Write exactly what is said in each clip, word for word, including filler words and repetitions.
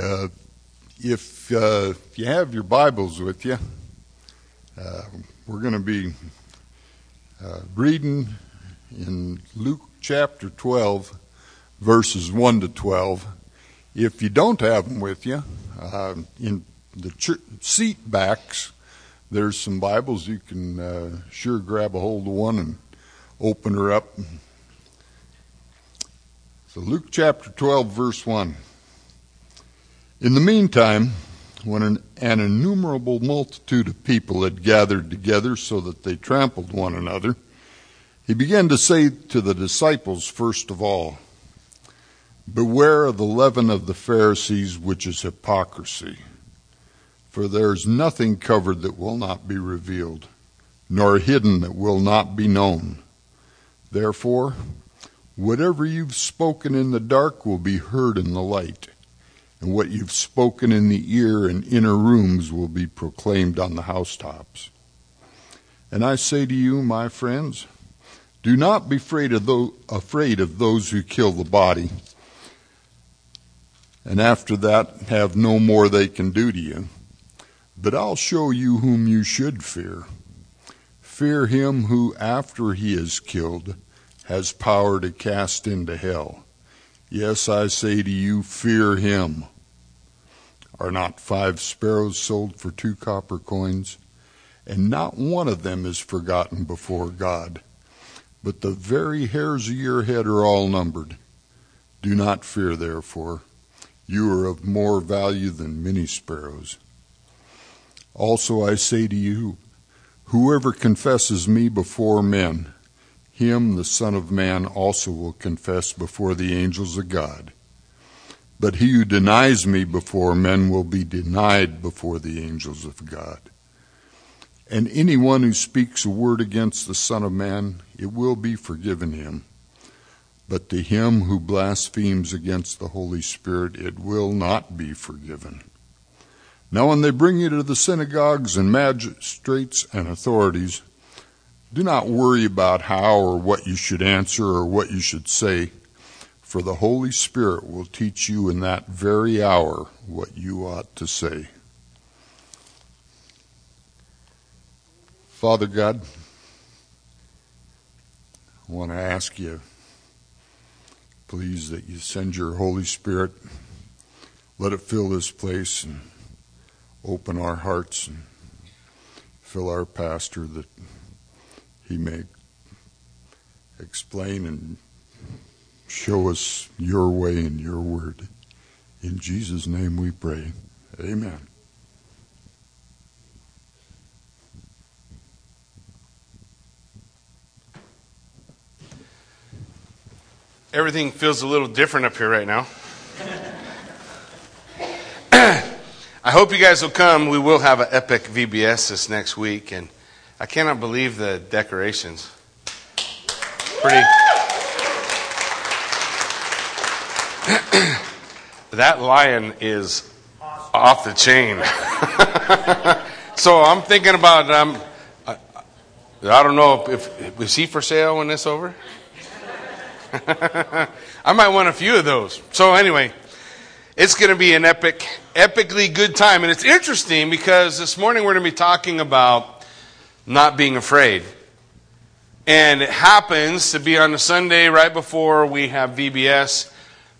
Uh, if, uh, if you have your Bibles with you, uh, we're going to be uh, reading in Luke chapter twelve, verses one to twelve. If you don't have them with you, uh, in the ch- seat backs, there's some Bibles. You can uh, sure grab a hold of one and open her up. So Luke chapter twelve, verse one. In the meantime, when an, an innumerable multitude of people had gathered together so that they trampled one another, he began to say to the disciples first of all, "Beware of the leaven of the Pharisees, which is hypocrisy. For there is nothing covered that will not be revealed, nor hidden that will not be known. Therefore, whatever you've spoken in the dark will be heard in the light. And what you've spoken in the ear and inner rooms will be proclaimed on the housetops. And I say to you, my friends, do not be afraid of those, afraid of those who kill the body, and after that have no more they can do to you. But I'll show you whom you should fear. Fear him who, after he is killed, has power to cast into hell. Yes, I say to you, fear him. Are not five sparrows sold for two copper coins? And not one of them is forgotten before God. But the very hairs of your head are all numbered. Do not fear, therefore. You are of more value than many sparrows. Also I say to you, whoever confesses me before men, him the Son of Man also will confess before the angels of God. But he who denies me before men will be denied before the angels of God. And anyone who speaks a word against the Son of Man, it will be forgiven him. But to him who blasphemes against the Holy Spirit, it will not be forgiven. Now when they bring you to the synagogues and magistrates and authorities, do not worry about how or what you should answer or what you should say, for the Holy Spirit will teach you in that very hour what you ought to say." Father God, I want to ask you, please, that you send your Holy Spirit. Let it fill this place and open our hearts and fill our pastor that he may explain and show us your way and your word. In Jesus' name we pray. Amen. Everything feels a little different up here right now. I hope you guys will come. We will have an epic V B S this next week, and I cannot believe the decorations. Pretty. That lion is awesome. Off the chain. So I'm thinking about, um, I, I don't know, if, if is he for sale when it's over? I might want a few of those. So anyway, it's going to be an epic, epically good time. And it's interesting because this morning we're going to be talking about not being afraid. And it happens to be on the Sunday right before we have V B S,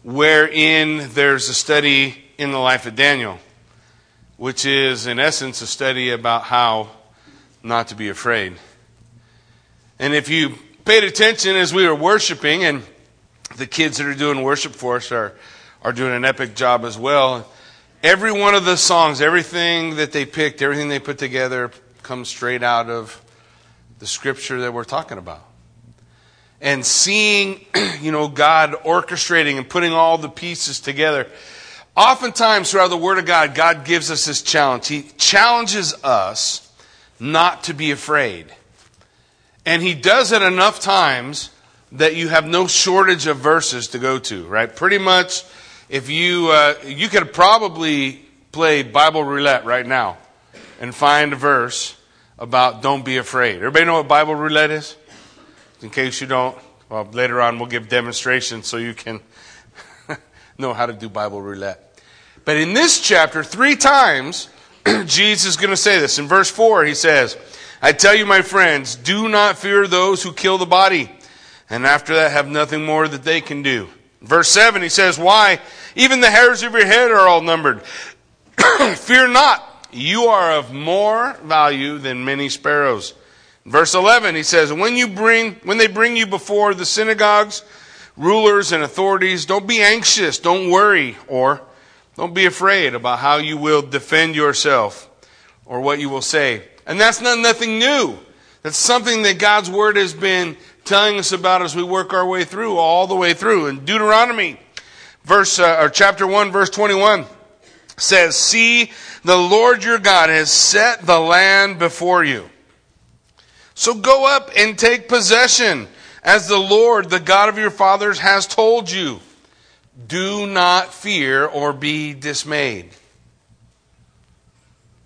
wherein there's a study in the life of Daniel, which is in essence a study about how not to be afraid. And if you paid attention as we were worshiping, and the kids that are doing worship for us are, are doing an epic job as well, every one of the songs, everything that they picked, everything they put together, comes straight out of the scripture that we're talking about. And seeing, you know, God orchestrating and putting all the pieces together. Oftentimes throughout the Word of God, God gives us this challenge. He challenges us not to be afraid. And He does it enough times that you have no shortage of verses to go to, right? Pretty much, if you, uh, you could probably play Bible roulette right now and find a verse about don't be afraid. Everybody know what Bible roulette is? In case you don't, well, later on we'll give demonstrations so you can know how to do Bible roulette. But in this chapter, three times, Jesus is going to say this. In verse four, he says, I tell you, my friends, do not fear those who kill the body, and after that have nothing more that they can do. Verse seven, he says, why? Even the hairs of your head are all numbered. Fear not, you are of more value than many sparrows. Verse eleven, he says, when you bring, when they bring you before the synagogues, rulers and authorities, don't be anxious, don't worry, or don't be afraid about how you will defend yourself or what you will say. And that's not nothing new. That's something that God's Word has been telling us about as we work our way through, all the way through. In Deuteronomy, verse uh, or chapter one, verse twenty-one, says, see, the Lord your God has set the land before you. So go up and take possession, as the Lord, the God of your fathers, has told you. Do not fear or be dismayed.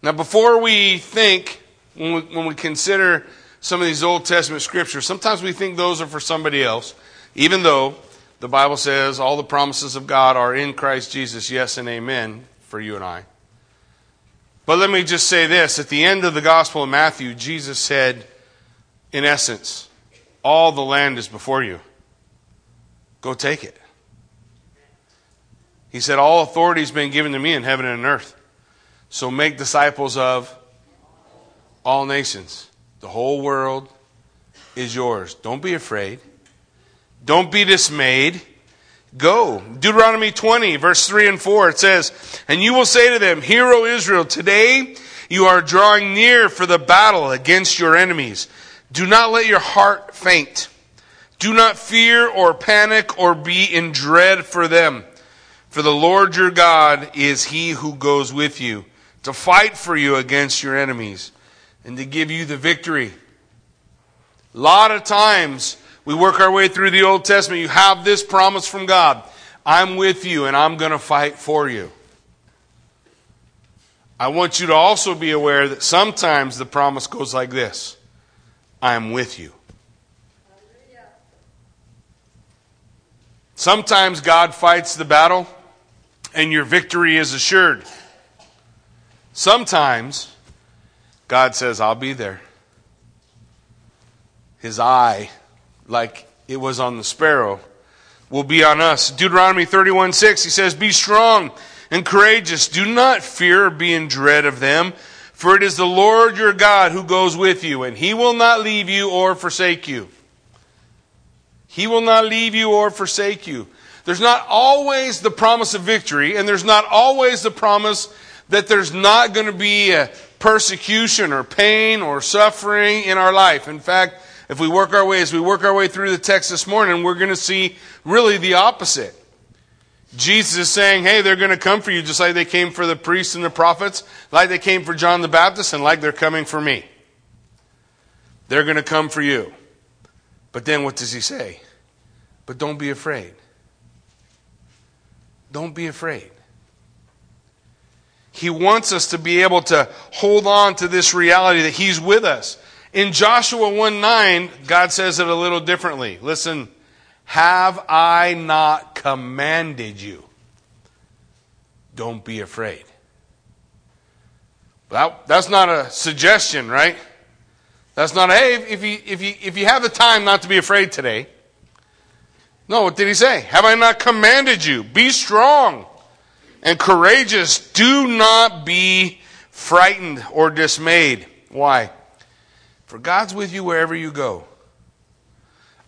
Now, before we think, when we, when we consider some of these Old Testament scriptures, sometimes we think those are for somebody else, even though the Bible says all the promises of God are in Christ Jesus, yes and amen, for you and I. But let me just say this. At the end of the Gospel of Matthew, Jesus said, in essence, all the land is before you. Go take it. He said, all authority has been given to me in heaven and on earth. So make disciples of all nations. The whole world is yours. Don't be afraid. Don't be dismayed. Go. Deuteronomy twenty, verse three and four, it says, and you will say to them, hear, O Israel, today you are drawing near for the battle against your enemies. Do not let your heart faint. Do not fear or panic or be in dread for them. For the Lord your God is he who goes with you to fight for you against your enemies and to give you the victory. A lot of times we work our way through the Old Testament. You have this promise from God. I'm with you and I'm going to fight for you. I want you to also be aware that sometimes the promise goes like this. I am with you. Sometimes God fights the battle and your victory is assured. Sometimes God says, I'll be there. His eye, like it was on the sparrow, will be on us. Deuteronomy thirty-one six, he says, be strong and courageous. Do not fear or be in dread of them. For it is the Lord your God who goes with you, and he will not leave you or forsake you. He will not leave you or forsake you. There's not always the promise of victory, and there's not always the promise that there's not going to be a persecution or pain or suffering in our life. In fact, if we work our way, as we work our way through the text this morning, we're going to see really the opposite. Jesus is saying, hey, they're going to come for you just like they came for the priests and the prophets, like they came for John the Baptist, and like they're coming for me. They're going to come for you. But then what does he say? But don't be afraid. Don't be afraid. He wants us to be able to hold on to this reality that he's with us. In Joshua one nine, God says it a little differently. Listen. Have I not commanded you? Don't be afraid. That, that's not a suggestion, right? That's not a, hey, if you, if you, if you have the time not to be afraid today. No, what did he say? Have I not commanded you? Be strong and courageous. Do not be frightened or dismayed. Why? For God's with you wherever you go.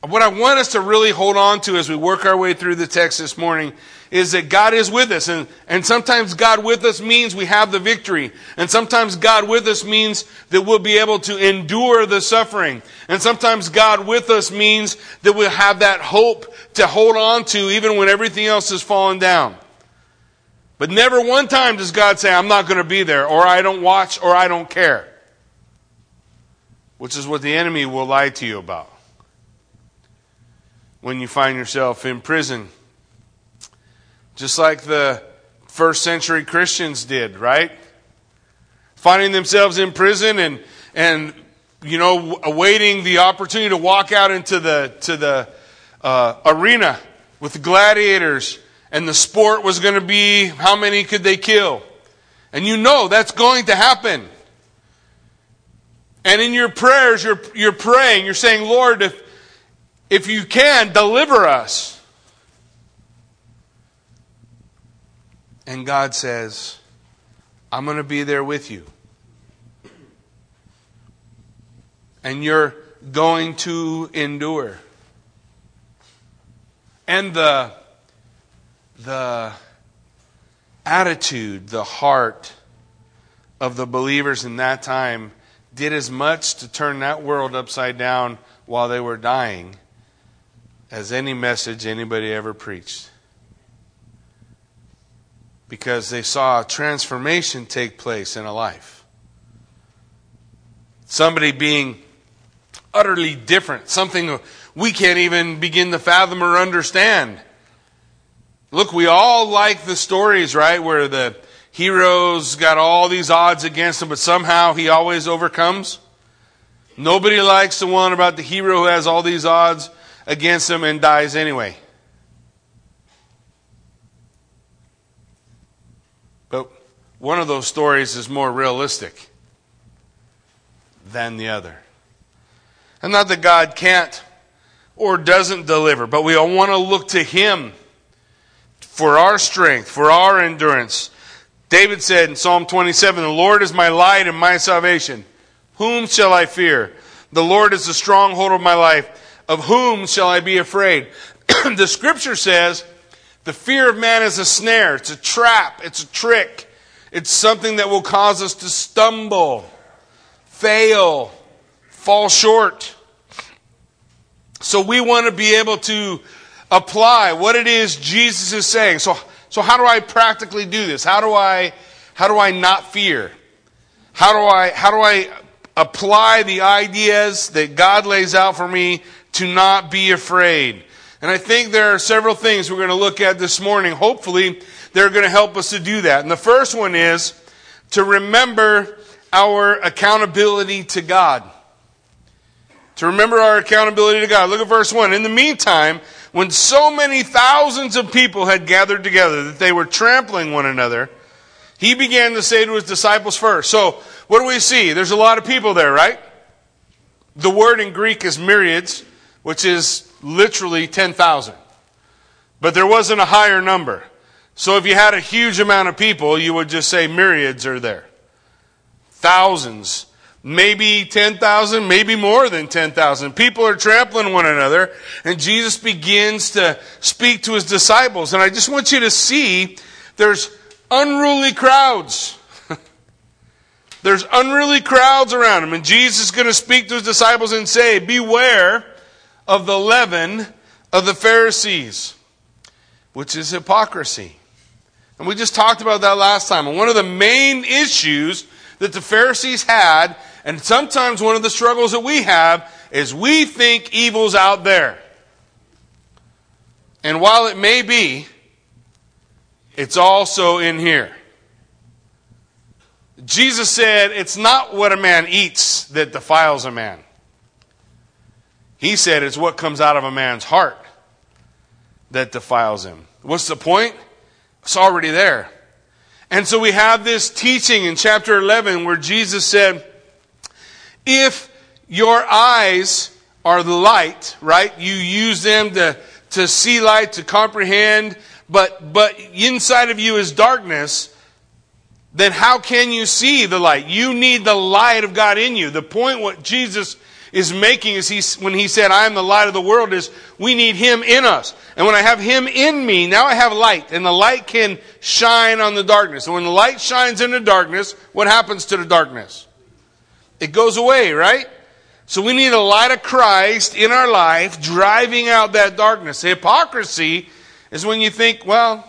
What I want us to really hold on to as we work our way through the text this morning is that God is with us. And, and sometimes God with us means we have the victory. And sometimes God with us means that we'll be able to endure the suffering. And sometimes God with us means that we'll have that hope to hold on to even when everything else is falling down. But never one time does God say, I'm not going to be there, or I don't watch, or I don't care. Which is what the enemy will lie to you about. When you find yourself in prison, just like the first century Christians did, right? Finding themselves in prison and, and, you know, awaiting the opportunity to walk out into the, to the, uh, arena with the gladiators and the sport was going to be how many could they kill. And you know that's going to happen. And in your prayers, you're you're praying. You're saying, Lord, if if you can, deliver us. And God says, I'm going to be there with you. And you're going to endure. And the, the attitude, the heart of the believers in that time did as much to turn that world upside down while they were dying as any message anybody ever preached. Because they saw a transformation take place in a life. Somebody being utterly different. Something we can't even begin to fathom or understand. Look, we all like the stories, right? Where the hero's got all these odds against him, but somehow he always overcomes. Nobody likes the one about the hero who has all these odds against him and dies anyway. But one of those stories is more realistic than the other. And not that God can't or doesn't deliver, but we all want to look to Him for our strength, for our endurance. David said in Psalm twenty-seven, "The Lord is my light and my salvation. Whom shall I fear? The Lord is the stronghold of my life. Of whom shall I be afraid?" The Scripture says, the fear of man is a snare. It's a trap. It's a trick. It's something that will cause us to stumble, fail, fall short. So we want to be able to apply what it is Jesus is saying. So, so how do I practically do this? How do I, how do I not fear? How do I, how do I apply the ideas that God lays out for me to not be afraid? And I think there are several things we're going to look at this morning. Hopefully, they're going to help us to do that. And the first one is to remember our accountability to God. To remember our accountability to God. Look at verse one. "In the meantime, when so many thousands of people had gathered together that they were trampling one another, he began to say to his disciples first." So, what do we see? There's a lot of people there, right? The word in Greek is myriads, which is literally ten thousand. But there wasn't a higher number. So if you had a huge amount of people, you would just say myriads are there. Thousands. Maybe ten thousand, maybe more than ten thousand. People are trampling one another. And Jesus begins to speak to his disciples. And I just want you to see there's unruly crowds. There's unruly crowds around him. And Jesus is going to speak to his disciples and say, "Beware of the leaven of the Pharisees," which is hypocrisy. And we just talked about that last time. And one of the main issues that the Pharisees had, and sometimes one of the struggles that we have, is we think evil's out there. And while it may be, it's also in here. Jesus said, it's not what a man eats that defiles a man. He said it's what comes out of a man's heart that defiles him. What's the point? It's already there. And so we have this teaching in chapter eleven where Jesus said, if your eyes are the light, right? You use them to, to see light, to comprehend, but, but inside of you is darkness, then how can you see the light? You need the light of God in you. The point what Jesus is making is he, when he said, "I am the light of the world," is we need him in us. And when I have him in me, now I have light. And the light can shine on the darkness. And when the light shines in the darkness, what happens to the darkness? It goes away, right? So we need a light of Christ in our life, driving out that darkness. Hypocrisy is when you think, well,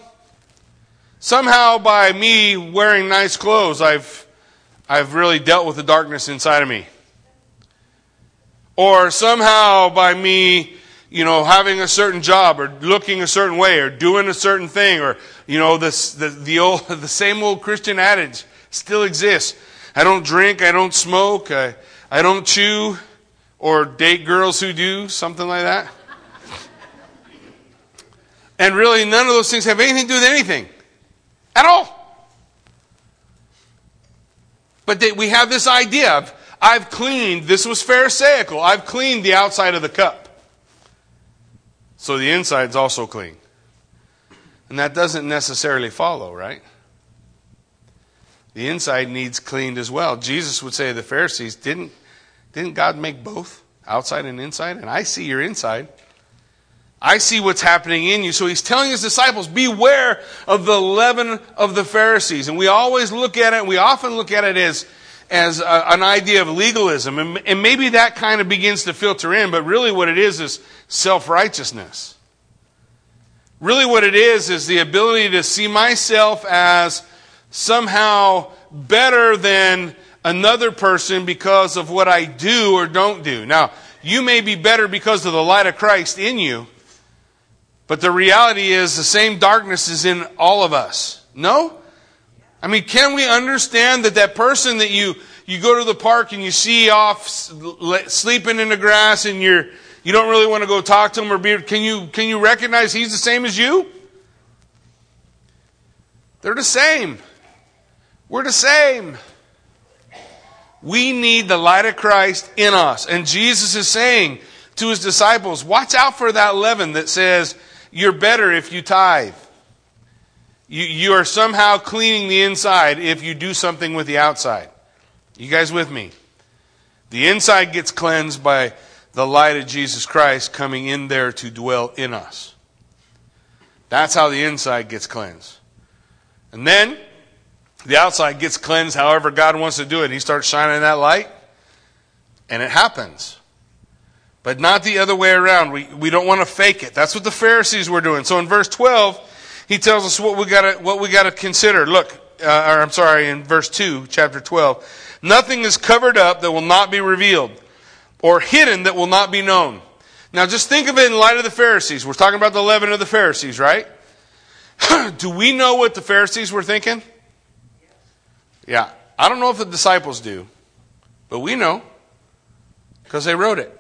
somehow by me wearing nice clothes, I've, I've really dealt with the darkness inside of me. Or somehow by me, you know, having a certain job or looking a certain way or doing a certain thing, or, you know, this, the, the, old, the same old Christian adage still exists. I don't drink, I don't smoke, I, I don't chew or date girls who do, something like that. And really, none of those things have anything to do with anything. At all. But they, we have this idea of, I've cleaned, this was Pharisaical, I've cleaned the outside of the cup, so the inside's also clean. And that doesn't necessarily follow, right? The inside needs cleaned as well. Jesus would say to the Pharisees, didn't, didn't God make both, outside and inside? And I see your inside. I see what's happening in you. So he's telling his disciples, beware of the leaven of the Pharisees. And we always look at it, we often look at it as, as a, an idea of legalism. And, and maybe that kind of begins to filter in, but really what it is is self-righteousness. Really what it is is the ability to see myself as somehow better than another person because of what I do or don't do. Now, you may be better because of the light of Christ in you, but the reality is the same darkness is in all of us. No? I mean, can we understand that that person that you, you go to the park and you see off sleeping in the grass and you're, you don't really want to go talk to him or be, can you, can you recognize he's the same as you? They're the same. We're the same. We need the light of Christ in us. And Jesus is saying to his disciples, watch out for that leaven that says, you're better if you tithe. You, you are somehow cleaning the inside if you do something with the outside. You guys with me? The inside gets cleansed by the light of Jesus Christ coming in there to dwell in us. That's how the inside gets cleansed. And then the outside gets cleansed however God wants to do it. He starts shining that light, and it happens. But not the other way around. We, we don't want to fake it. That's what the Pharisees were doing. So in verse twelve, he tells us what we got to what we got to consider. Look, uh, or I'm sorry, in verse two, chapter twelve. Nothing is covered up that will not be revealed, or hidden that will not be known. Now just think of it in light of the Pharisees. We're talking about the leaven of the Pharisees, right? Do we know what the Pharisees were thinking? Yeah. I don't know if the disciples do, but we know because they wrote it.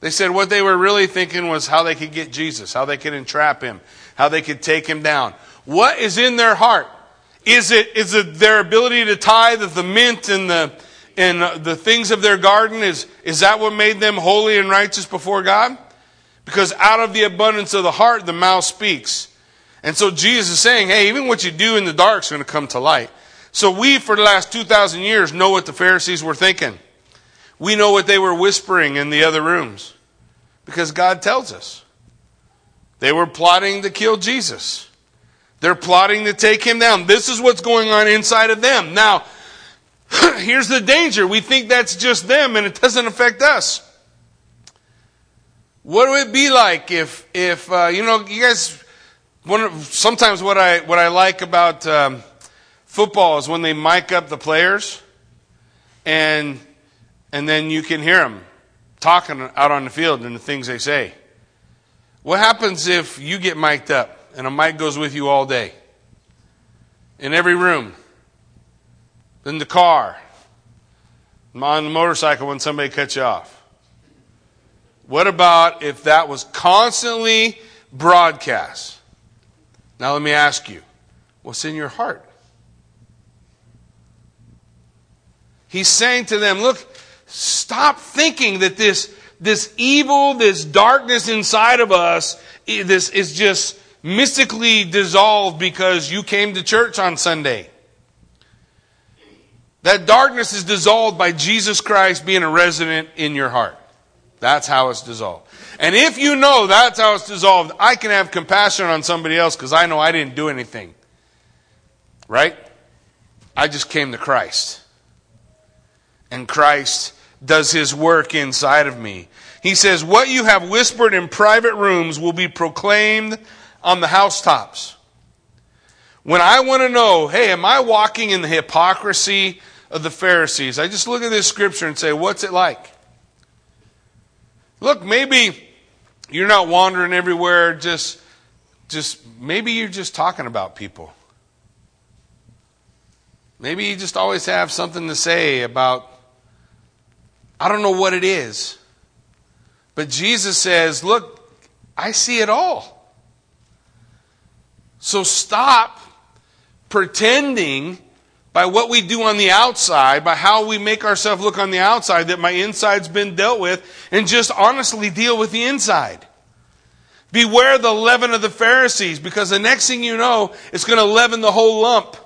They said what they were really thinking was how they could get Jesus, how they could entrap him, how they could take him down. What is in their heart? Is it is it their ability to tithe of the mint and the and the things of their garden? Is is that what made them holy and righteous before God? Because out of the abundance of the heart, the mouth speaks. And so Jesus is saying, hey, even what you do in the dark is going to come to light. So we, for the last two thousand years, know what the Pharisees were thinking. We know what they were whispering in the other rooms because God tells us. They were plotting to kill Jesus. They're plotting to take him down. This is what's going on inside of them. Now, here's the danger. We think that's just them and it doesn't affect us. What would it be like if, if uh, you know, you guys, one, sometimes what I, what I like about um, football is when they mic up the players and... and then you can hear them talking out on the field and the things they say. What happens if you get mic'd up and a mic goes with you all day? In every room. In the car. On the motorcycle when somebody cuts you off. What about if that was constantly broadcast? Now let me ask you, what's in your heart? He's saying to them, look, stop thinking that this, this evil, this darkness inside of us, this is just mystically dissolved because you came to church on Sunday. That darkness is dissolved by Jesus Christ being a resident in your heart. That's how it's dissolved. And if you know that's how it's dissolved, I can have compassion on somebody else because I know I didn't do anything. Right? I just came to Christ. And Christ does his work inside of me. He says, what you have whispered in private rooms will be proclaimed on the housetops. When I want to know, hey, am I walking in the hypocrisy of the Pharisees? I just look at this scripture and say, what's it like? Look, maybe you're not wandering everywhere, just, just maybe you're just talking about people. Maybe you just always have something to say about, I don't know what it is. But Jesus says, look, I see it all. So stop pretending by what we do on the outside, by how we make ourselves look on the outside, that my inside's been dealt with, and just honestly deal with the inside. Beware the leaven of the Pharisees, because the next thing you know, it's going to leaven the whole lump.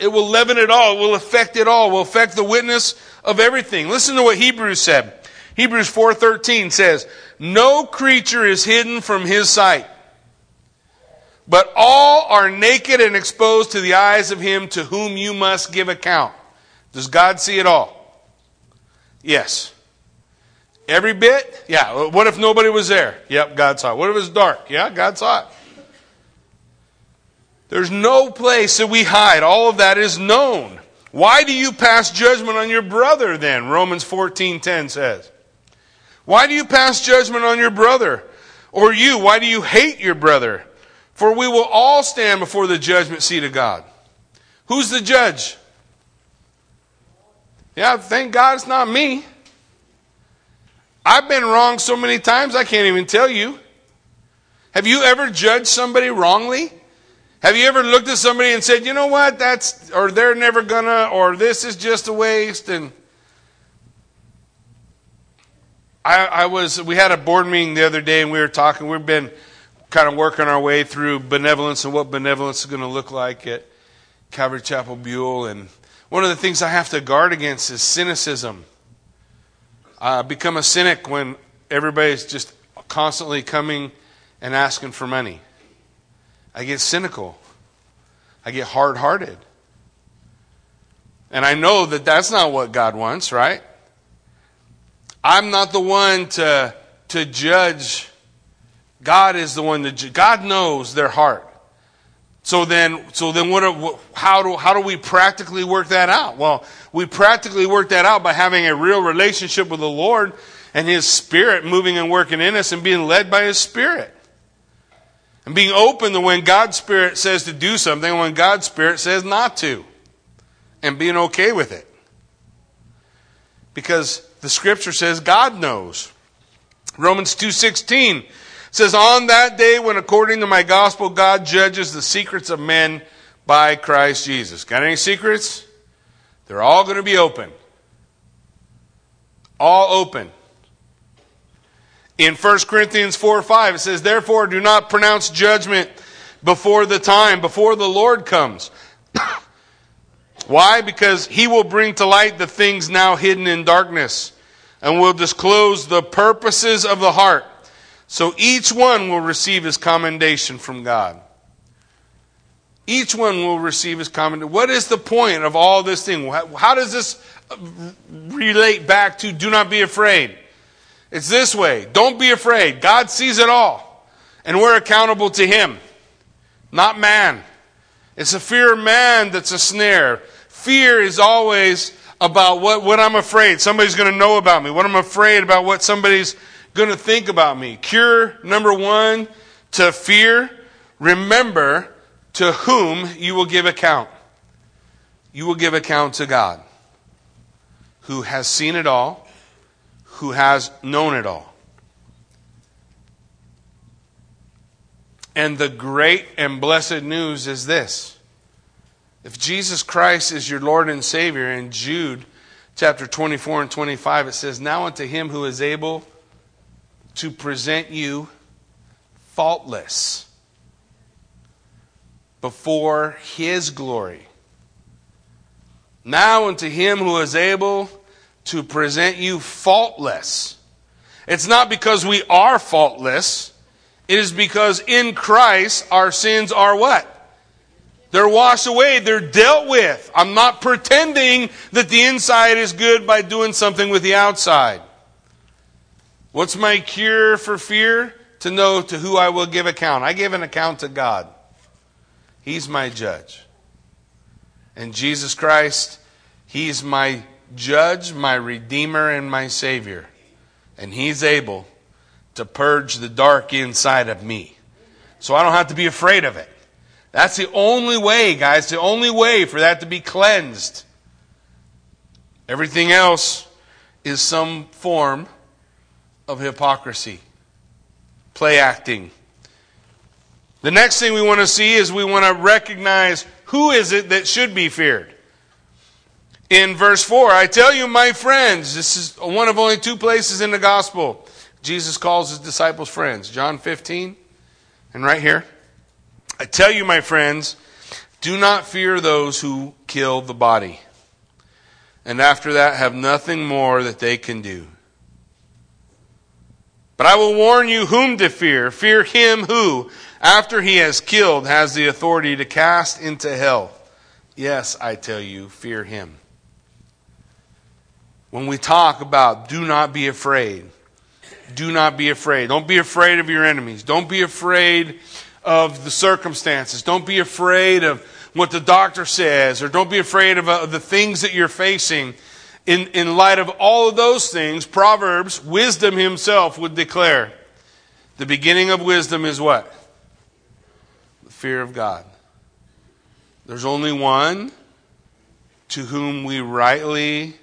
It will leaven it all. It will affect it all. It will affect the witness of everything. Listen to what Hebrews said. Hebrews four thirteen says, "No creature is hidden from his sight, but all are naked and exposed to the eyes of him to whom you must give account." Does God see it all? Yes. Every bit? Yeah. What if nobody was there? Yep, God saw it. What if it was dark? Yeah, God saw it. There's no place that we hide. All of that is known. Why do you pass judgment on your brother then? Romans fourteen ten says. Why do you pass judgment on your brother? Or you, why do you hate your brother? For we will all stand before the judgment seat of God. Who's the judge? Yeah, thank God it's not me. I've been wrong so many times I can't even tell you. Have you ever judged somebody wrongly? Have you ever looked at somebody and said, you know what, that's, or they're never gonna, or this is just a waste? And I, I was, we had a board meeting the other day and we were talking, we've been kind of working our way through benevolence and what benevolence is going to look like at Calvary Chapel Buell. And one of the things I have to guard against is cynicism. I become a cynic when everybody's just constantly coming and asking for money. I get cynical. I get hard-hearted. And I know that that's not what God wants, right? I'm not the one to to judge. God is the one that God knows their heart. So then, so then, what? Are, how do how do we practically work that out? Well, we practically work that out by having a real relationship with the Lord and His Spirit moving and working in us, and being led by His Spirit, and being open to when God's Spirit says to do something and when God's Spirit says not to, and being okay with it, because the Scripture says God knows. Romans two sixteen. It says, on that day when according to my gospel, God judges the secrets of men by Christ Jesus. Got any secrets? They're all going to be open. All open. In First Corinthians four five, it says, therefore do not pronounce judgment before the time, before the Lord comes. Why? Because he will bring to light the things now hidden in darkness and will disclose the purposes of the heart. So each one will receive his commendation from God. Each one will receive his commendation. What is the point of all this thing? How does this relate back to do not be afraid? It's this way. Don't be afraid. God sees it all. And we're accountable to him, not man. It's a fear of man that's a snare. Fear is always about what, what I'm afraid. Somebody's going to know about me. What I'm afraid about, what somebody's going to think about me. Cure number one to fear. Remember to whom you will give account. You will give account to God, who has seen it all, who has known it all. And the great and blessed news is this. If Jesus Christ is your Lord and Savior, in Jude chapter twenty-four and twenty-five, it says, now unto him who is able to present you faultless before his glory. Now unto him who is able to present you faultless. It's not because we are faultless. It is because in Christ our sins are what? They're washed away. They're dealt with. I'm not pretending that the inside is good by doing something with the outside. What's my cure for fear? To know to who I will give account. I give an account to God. He's my judge. And Jesus Christ, he's my judge, my redeemer, and my savior. And he's able to purge the dark inside of me. So I don't have to be afraid of it. That's the only way, guys, the only way for that to be cleansed. Everything else is some form of hypocrisy. play acting. The next thing we want to see is we want to recognize who is it that should be feared. In verse four, I tell you, my friends, this is one of only two places in the gospel Jesus calls his disciples friends. John fifteen, and right here. I tell you, my friends, do not fear those who kill the body, and after that have nothing more that they can do. But I will warn you whom to fear. Fear him who, after he has killed, has the authority to cast into hell. Yes, I tell you, fear him. When we talk about do not be afraid, do not be afraid. Don't be afraid of your enemies. Don't be afraid of the circumstances. Don't be afraid of what the doctor says, or don't be afraid of uh, the things that you're facing. In, in light of all of those things, Proverbs, wisdom himself would declare, the beginning of wisdom is what? The fear of God. There's only one to whom we rightly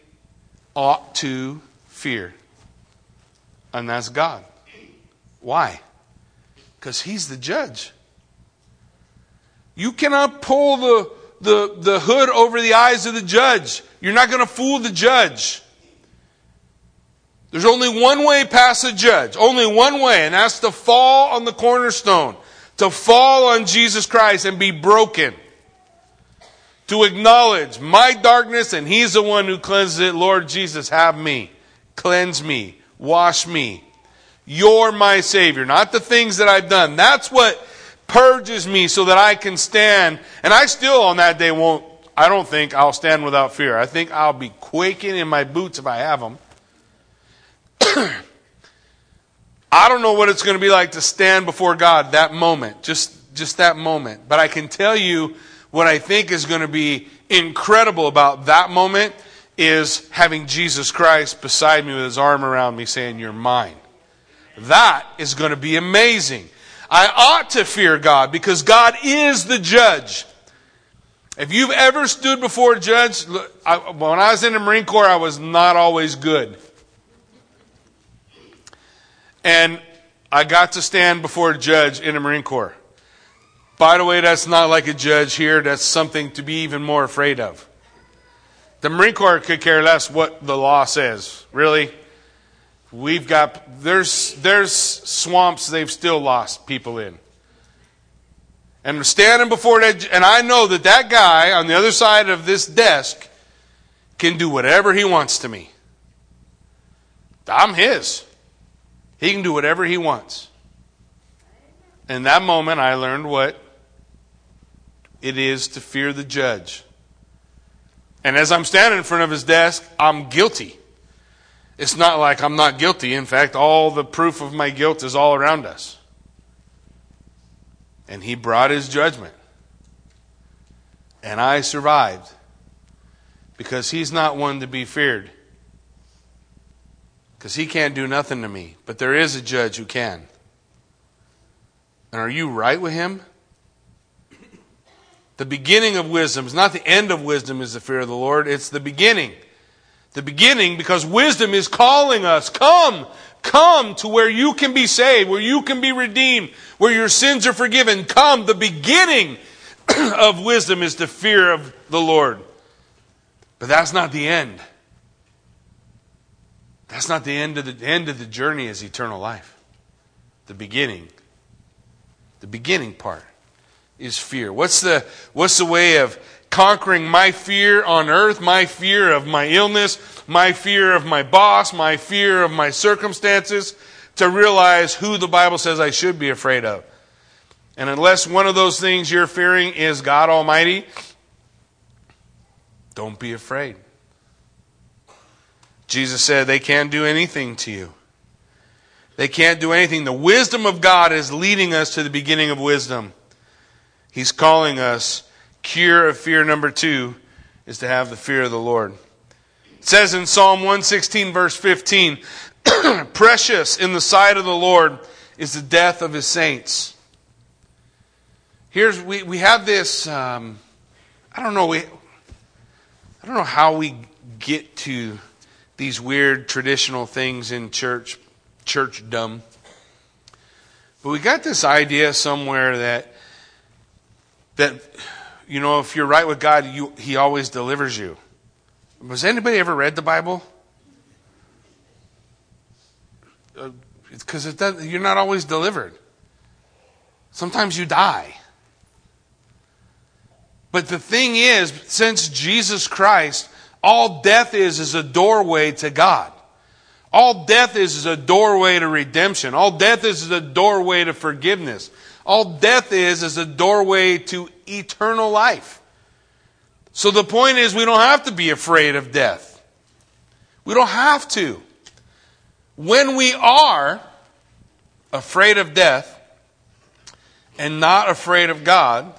ought to fear, and that's God. Why? Because he's the judge. You cannot pull the The, the hood over the eyes of the judge. You're not going to fool the judge. There's only one way past the judge. Only one way. And that's to fall on the cornerstone. To fall on Jesus Christ and be broken. To acknowledge my darkness and he's the one who cleanses it. Lord Jesus, have me. Cleanse me. Wash me. You're my Savior. Not the things that I've done. That's what purges me so that I can stand. And I still on that day won't, I don't think I'll stand without fear. I think I'll be quaking in my boots if I have them. I don't know what it's going to be like to stand before God that moment. Just, just that moment. But I can tell you what I think is going to be incredible about that moment is having Jesus Christ beside me with his arm around me saying, you're mine. That is going to be amazing. I ought to fear God because God is the judge. If you've ever stood before a judge, look, I, when I was in the Marine Corps, I was not always good. And I got to stand before a judge in the Marine Corps. By the way, that's not like a judge here. That's something to be even more afraid of. The Marine Corps could care less what the law says. Really? We've got, there's there's swamps they've still lost people in. And we're standing before that, and I know that that guy on the other side of this desk can do whatever he wants to me. I'm his. He can do whatever he wants. In that moment, I learned what it is to fear the judge. And as I'm standing in front of his desk, I'm guilty. It's not like I'm not guilty. In fact, all the proof of my guilt is all around us. And he brought his judgment. And I survived. Because he's not one to be feared. Because he can't do nothing to me. But there is a judge who can. And are you right with him? The beginning of wisdom is not the end of wisdom is the fear of the Lord. It's the beginning. The beginning, because wisdom is calling us, come, come to where you can be saved, where you can be redeemed, where your sins are forgiven. Come, the beginning of wisdom is the fear of the Lord. But that's not the end. That's not the end of the, the end of the journey is eternal life. The beginning, the beginning part is fear. What's the, what's the way of conquering my fear on earth, my fear of my illness, my fear of my boss, my fear of my circumstances, to realize who the Bible says I should be afraid of. And unless one of those things you're fearing is God Almighty, don't be afraid. Jesus said they can't do anything to you. They can't do anything. The wisdom of God is leading us to the beginning of wisdom. He's calling us. Cure of fear number two is to have the fear of the Lord. It says in Psalm one sixteen verse fifteen, precious in the sight of the Lord is the death of his saints. Here's, we, we have this, um, I don't know, we, I don't know how we get to these weird traditional things in church, churchdom. But we got this idea somewhere that, that you know, if you're right with God, you, He always delivers you. Has anybody ever read the Bible? Because uh, you're not always delivered. Sometimes you die. But the thing is, since Jesus Christ, all death is is a doorway to God. All death is is a doorway to redemption. All death is is a doorway to forgiveness. All death is is a doorway to eternal life. So the point is, we don't have to be afraid of death. We don't have to. When we are afraid of death and not afraid of God,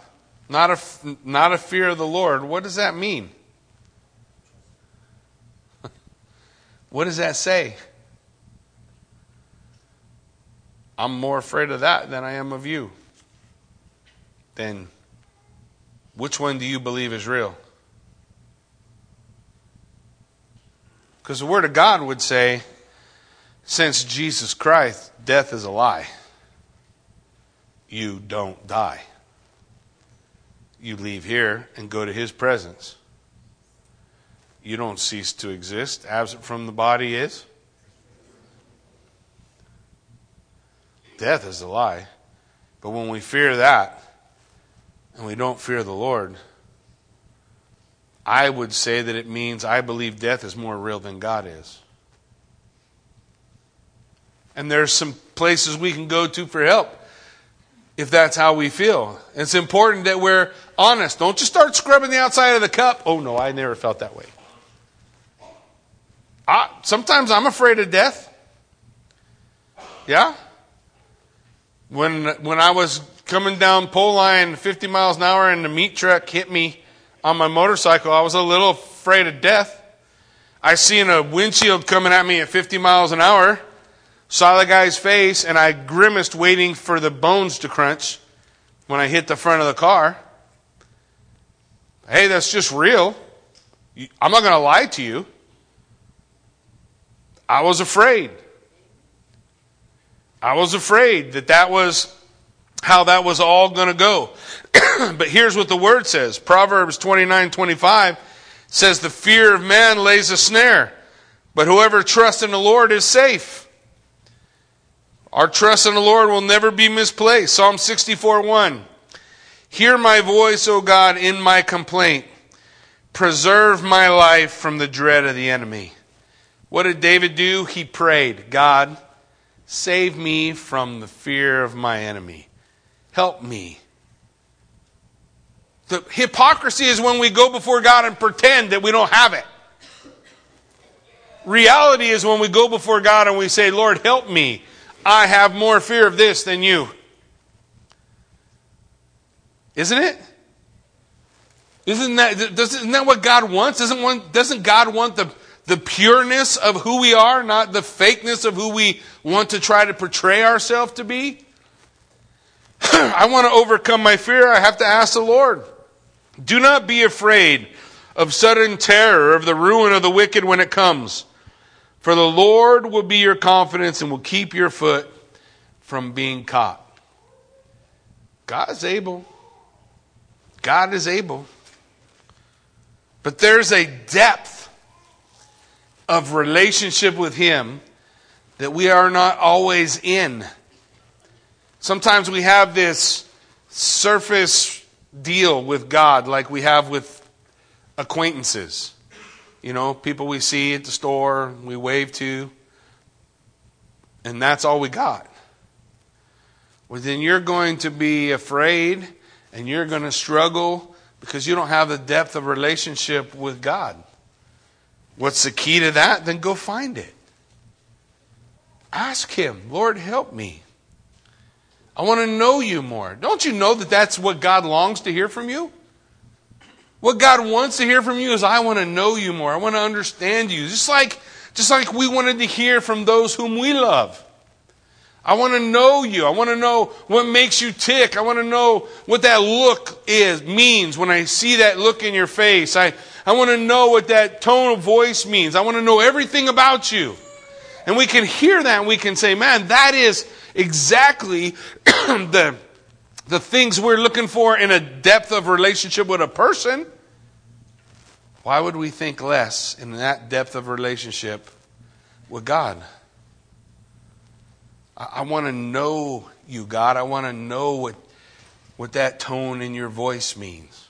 not a, not a fear of the Lord, what does that mean? What does that say? I'm more afraid of that than I am of you. Then, which one do you believe is real? Because the Word of God would say, since Jesus Christ, death is a lie. You don't die. You leave here and go to His presence. You don't cease to exist. Absent from the body is. Death is a lie. But when we fear that, and we don't fear the Lord, I would say that it means I believe death is more real than God is. And there's some places we can go to for help if that's how we feel. It's important that we're honest. Don't just start scrubbing the outside of the cup. Oh no, I never felt that way. I, sometimes I'm afraid of death. Yeah? When when I was coming down Poline fifty miles an hour and the meat truck hit me on my motorcycle, I was a little afraid of death. I seen a windshield coming at me at fifty miles an hour, saw the guy's face, and I grimaced waiting for the bones to crunch when I hit the front of the car. Hey, that's just real. I'm not going to lie to you. I was afraid. I was afraid that that was how that was all going to go. But here's what the Word says. Proverbs twenty-nine twenty-five says, the fear of man lays a snare, but whoever trusts in the Lord is safe. Our trust in the Lord will never be misplaced. Psalm sixty-four one. Hear my voice, O God, in my complaint. Preserve my life from the dread of the enemy. What did David do? He prayed, God, save me from the fear of my enemy. Help me. The hypocrisy is when we go before God and pretend that we don't have it. Reality is when we go before God and we say, Lord, help me. I have more fear of this than you. Isn't it? Isn't that, isn't that what God wants? Doesn't, want, doesn't God want the... the pureness of who we are, not the fakeness of who we want to try to portray ourselves to be? I want to overcome my fear. I have to ask the Lord. Do not be afraid of sudden terror, of the ruin of the wicked when it comes. For the Lord will be your confidence and will keep your foot from being caught. God is able. God is able. But there's a depth of relationship with Him that we are not always in. Sometimes we have this surface deal with God like we have with acquaintances. You know, people we see at the store, we wave to, and that's all we got. Well, then you're going to be afraid and you're going to struggle because you don't have the depth of relationship with God. What's the key to that? Then go find it. Ask Him, Lord, help me. I want to know you more. Don't you know that that's what God longs to hear from you? What God wants to hear from you is, I want to know you more. I want to understand you. Just like, just like we wanted to hear from those whom we love. I want to know you. I want to know what makes you tick. I want to know what that look is, means when I see that look in your face. I I want to know what that tone of voice means. I want to know everything about you. And we can hear that and we can say, man, that is exactly the, the things we're looking for in a depth of relationship with a person, why would we think less in that depth of relationship with God? I, I want to know you, God. I want to know what, what that tone in your voice means.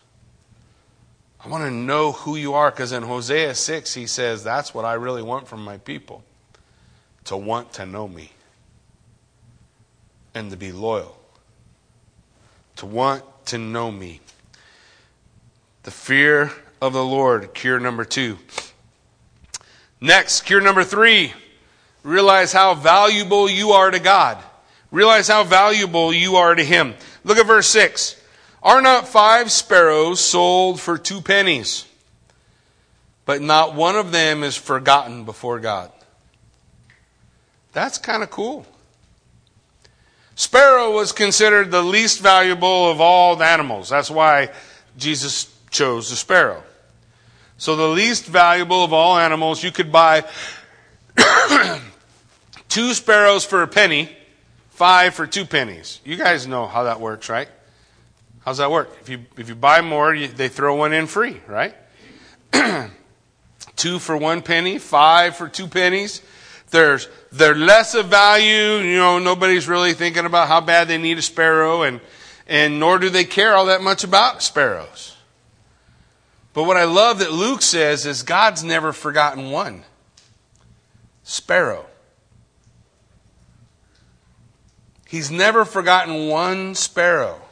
I want to know who you are, because in Hosea six, he says, that's what I really want from my people, to want to know me and to be loyal, to want to know me. The fear of the Lord, cure number two. Next, cure number three, realize how valuable you are to God. Realize how valuable you are to Him. Look at verse six. Are not five sparrows sold for two pennies? But not one of them is forgotten before God. That's kind of cool. Sparrow was considered the least valuable of all the animals. That's why Jesus chose the sparrow. So the least valuable of all animals, you could buy two sparrows for a penny, five for two pennies. You guys know how that works, right? How's that work? If you if you buy more, you, they throw one in free, right? Two for one penny, five for two pennies. There's they're less of value. You know, nobody's really thinking about how bad they need a sparrow, and and nor do they care all that much about sparrows. But what I love that Luke says is God's never forgotten one sparrow. He's never forgotten one sparrow.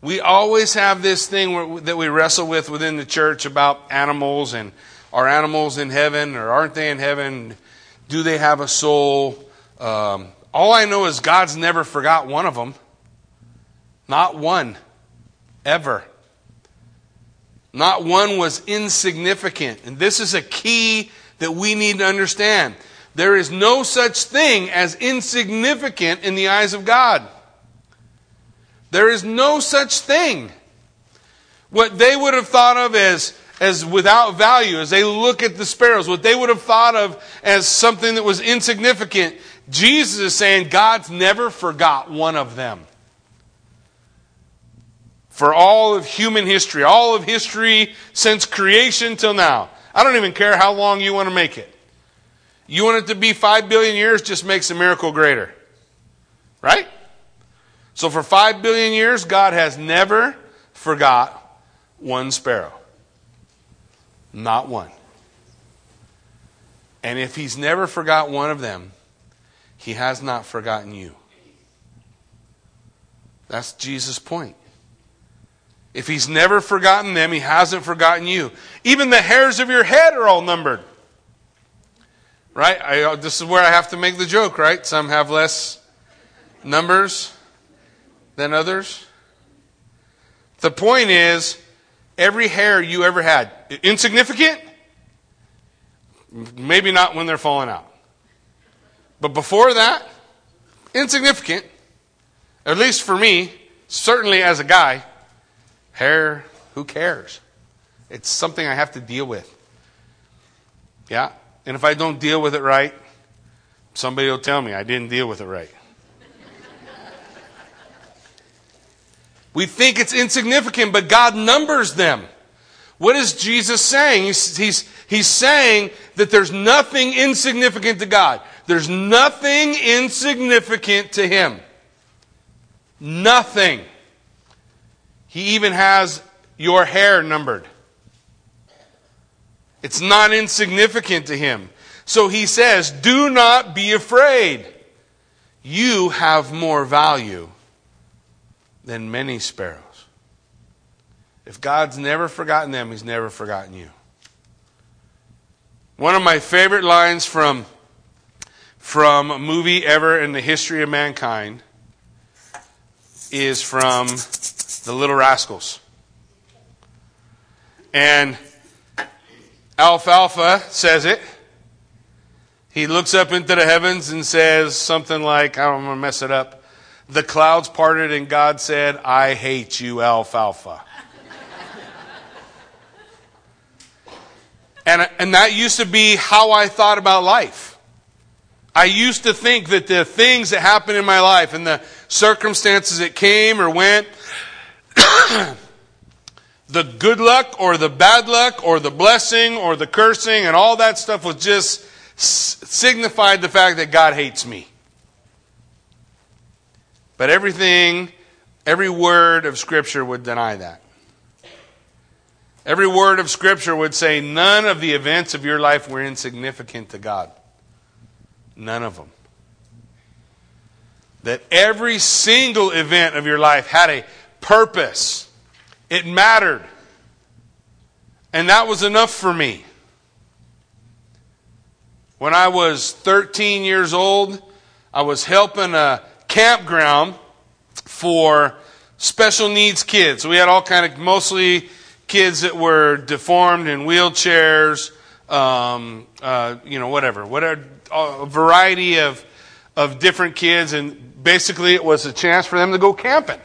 We always have this thing that we wrestle with within the church about animals, and are animals in heaven or aren't they in heaven? Do they have a soul? Um, all I know is God's never forgot one of them. Not one. Ever. Not one was insignificant. And this is a key that we need to understand. There is no such thing as insignificant in the eyes of God. There is no such thing. What they would have thought of as, as without value, as they look at the sparrows, what they would have thought of as something that was insignificant, Jesus is saying God's never forgot one of them. For all of human history, all of history since creation till now. I don't even care how long you want to make it. You want it to be five billion years, just makes the miracle greater. Right? So for five billion years, God has never forgot one sparrow. Not one. And if He's never forgot one of them, He has not forgotten you. That's Jesus' point. If He's never forgotten them, He hasn't forgotten you. Even the hairs of your head are all numbered. Right? I, this is where I have to make the joke, right? Some have less numbers than others. The point is, every hair you ever had, insignificant? Maybe not when they're falling out. But before that, insignificant. At least for me, certainly as a guy, hair, who cares? It's something I have to deal with. Yeah? And if I don't deal with it right, somebody will tell me I didn't deal with it right. We think it's insignificant, but God numbers them. What is Jesus saying? He's, he's, he's saying that there's nothing insignificant to God. There's nothing insignificant to Him. Nothing. He even has your hair numbered. It's not insignificant to Him. So He says, do not be afraid. You have more value than many sparrows. If God's never forgotten them, He's never forgotten you. One of my favorite lines from, from a movie ever in the history of mankind is from The Little Rascals. And Alfalfa says it. He looks up into the heavens and says something like, I'm going to mess it up. The clouds parted and God said, I hate you, Alfalfa. and, and that used to be how I thought about life. I used to think that the things that happened in my life and the circumstances that came or went, the good luck or the bad luck or the blessing or the cursing and all that stuff was just signified the fact that God hates me. But everything, every word of Scripture would deny that. Every word of Scripture would say none of the events of your life were insignificant to God. None of them. That every single event of your life had a purpose. It mattered. And that was enough for me. When I was thirteen years old, I was helping a campground for special needs kids. We had all kind of, mostly kids that were deformed in wheelchairs, um, uh, you know, whatever, whatever, a variety of of different kids, and basically it was a chance for them to go camping.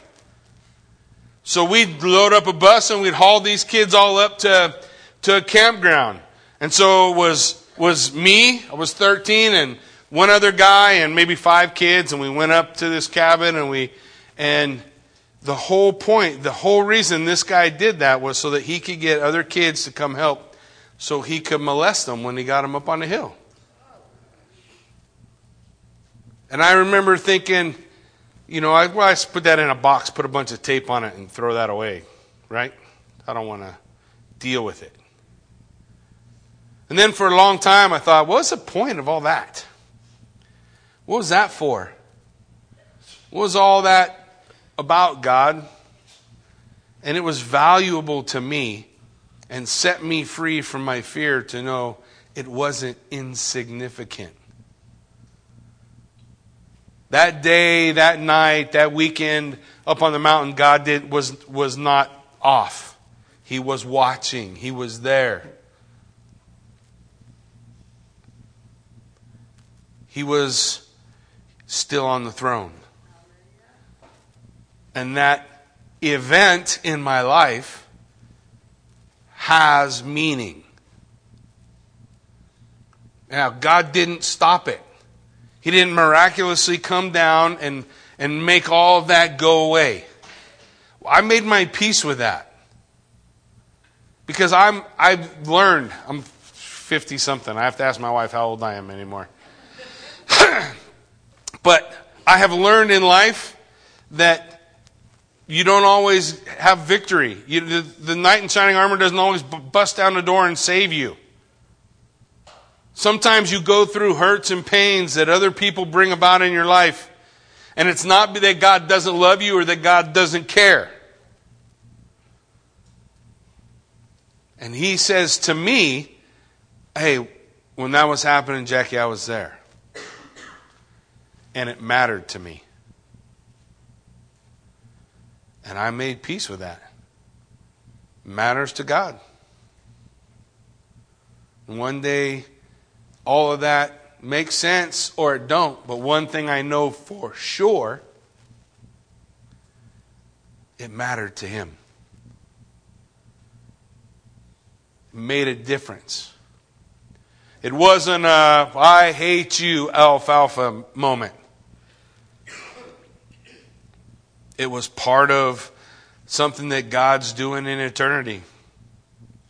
So we'd load up a bus and we'd haul these kids all up to to a campground. And so it was was me, I was thirteen, and one other guy, and maybe five kids, and we went up to this cabin, and we and. The whole point, the whole reason this guy did that was so that he could get other kids to come help so he could molest them when he got them up on the hill. And I remember thinking, you know, I, well, I put that in a box, put a bunch of tape on it and throw that away, right? I don't want to deal with it. And then for a long time I thought, what's the point of all that? What was that for? What was all that about God? And it was valuable to me and set me free from my fear to know it wasn't insignificant. That day, that night, that weekend up on the mountain, God did was was not off. He was watching. He was there. He was still on the throne. And that event in my life has meaning. Now, God didn't stop it. He didn't miraculously come down and, and make all of that go away. I made my peace with that. Because I'm, I've learned, I'm fifty-something. I have to ask my wife how old I am anymore. But I have learned in life that you don't always have victory. You, the, the knight in shining armor doesn't always b- bust down the door and save you. Sometimes you go through hurts and pains that other people bring about in your life. And it's not that God doesn't love you or that God doesn't care. And He says to me, hey, when that was happening, Jackie, I was there. And it mattered to me. And I made peace with that. It matters to God. And one day, all of that makes sense or it don't. But one thing I know for sure, it mattered to Him. It made a difference. It wasn't a, I hate you, alfalfa moment. It was part of something that God's doing in eternity.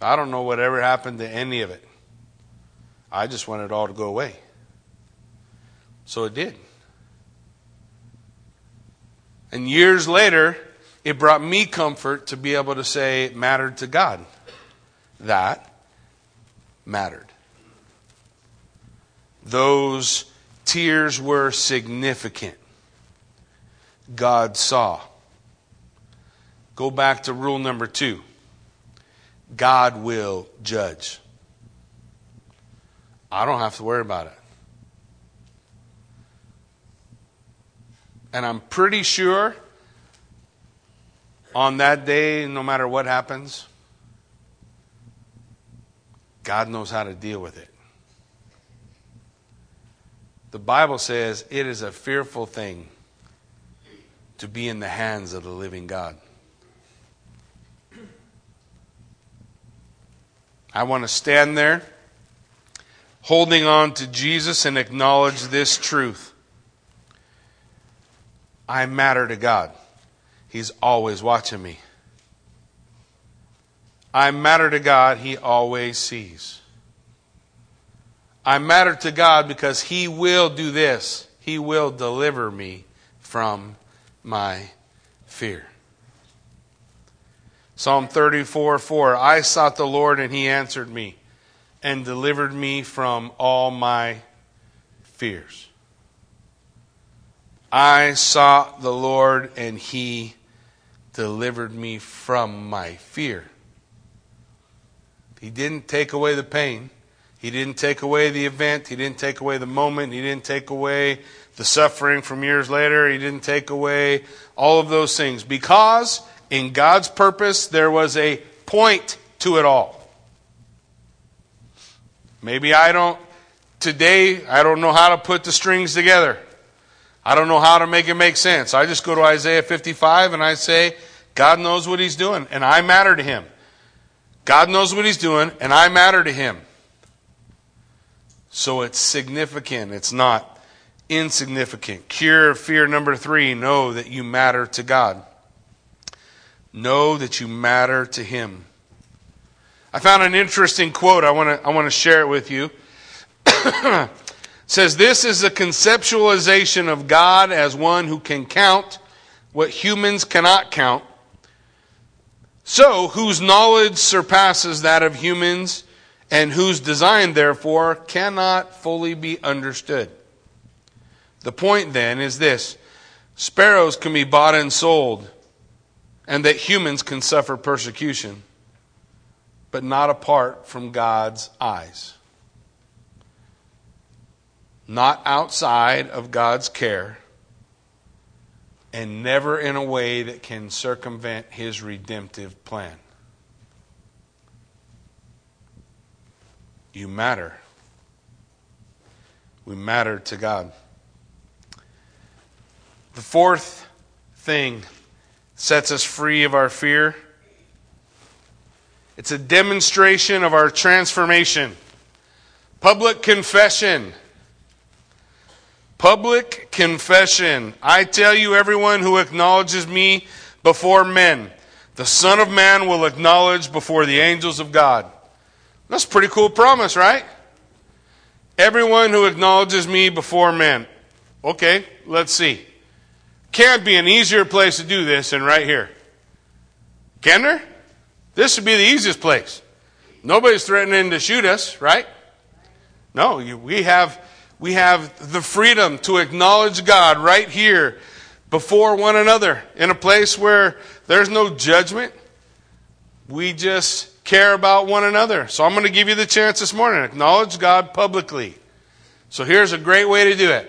I don't know whatever happened to any of it. I just want it all to go away. So it did. And years later, it brought me comfort to be able to say it mattered to God. That mattered. Those tears were significant. God saw. Go back to rule number two. God will judge. I don't have to worry about it. And I'm pretty sure on that day, no matter what happens, God knows how to deal with it. The Bible says it is a fearful thing to be in the hands of the living God. I want to stand there, holding on to Jesus and acknowledge this truth. I matter to God. He's always watching me. I matter to God. He always sees. I matter to God because He will do this. He will deliver me from my fear. Psalm thirty-four four, I sought the Lord and He answered me and delivered me from all my fears. I sought the Lord and He delivered me from my fear. He didn't take away the pain. He didn't take away the event. He didn't take away the moment. He didn't take away the suffering from years later. He didn't take away all of those things. Because in God's purpose, there was a point to it all. Maybe I don't, today, I don't know how to put the strings together. I don't know how to make it make sense. I just go to Isaiah fifty-five and I say, God knows what He's doing and I matter to Him. God knows what He's doing, and I matter to Him. So it's significant. It's not insignificant. Cure of fear number three, know that you matter to God. Know that you matter to Him. I found an interesting quote. I want to I want to share it with you. It says, this is a conceptualization of God as one who can count what humans cannot count. So, whose knowledge surpasses that of humans, and whose design, therefore, cannot fully be understood. The point, then, is this. Sparrows can be bought and sold, and that humans can suffer persecution, but not apart from God's eyes. Not outside of God's care, and never in a way that can circumvent His redemptive plan. You matter. We matter to God. The fourth thing sets us free of our fear. It's a demonstration of our transformation. Public confession. Public confession. I tell you, everyone who acknowledges me before men, the Son of Man will acknowledge before the angels of God. That's a pretty cool promise, right? Everyone who acknowledges me before men. Okay, let's see. Can't be an easier place to do this than right here. Can there? This would be the easiest place. Nobody's threatening to shoot us, right? No, we have... We have the freedom to acknowledge God right here before one another in a place where there's no judgment. We just care about one another. So I'm going to give you the chance this morning. Acknowledge God publicly. So here's a great way to do it.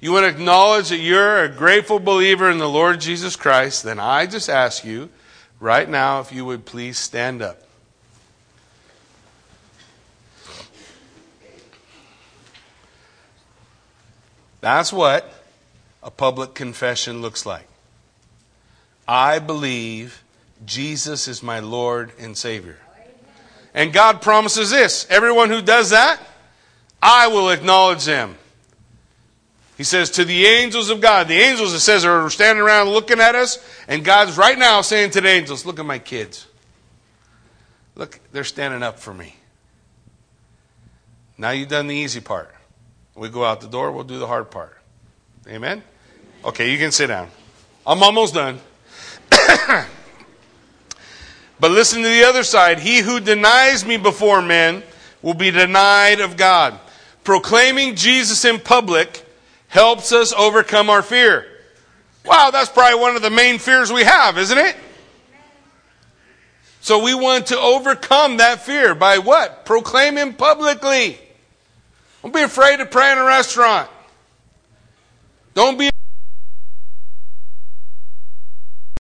You want to acknowledge that you're a grateful believer in the Lord Jesus Christ, then I just ask you right now if you would please stand up. That's what a public confession looks like. I believe Jesus is my Lord and Savior. And God promises this. Everyone who does that, I will acknowledge them. He says to the angels of God. The angels, it says, are standing around looking at us. And God's right now saying to the angels, look at my kids. Look, they're standing up for me. Now you've done the easy part. We go out the door, we'll do the hard part. Amen? Okay, you can sit down. I'm almost done. But listen to the other side. He who denies me before men will be denied of God. Proclaiming Jesus in public helps us overcome our fear. Wow, that's probably one of the main fears we have, isn't it? So we want to overcome that fear by what? Proclaim Him publicly. Don't be afraid to pray in a restaurant. Don't be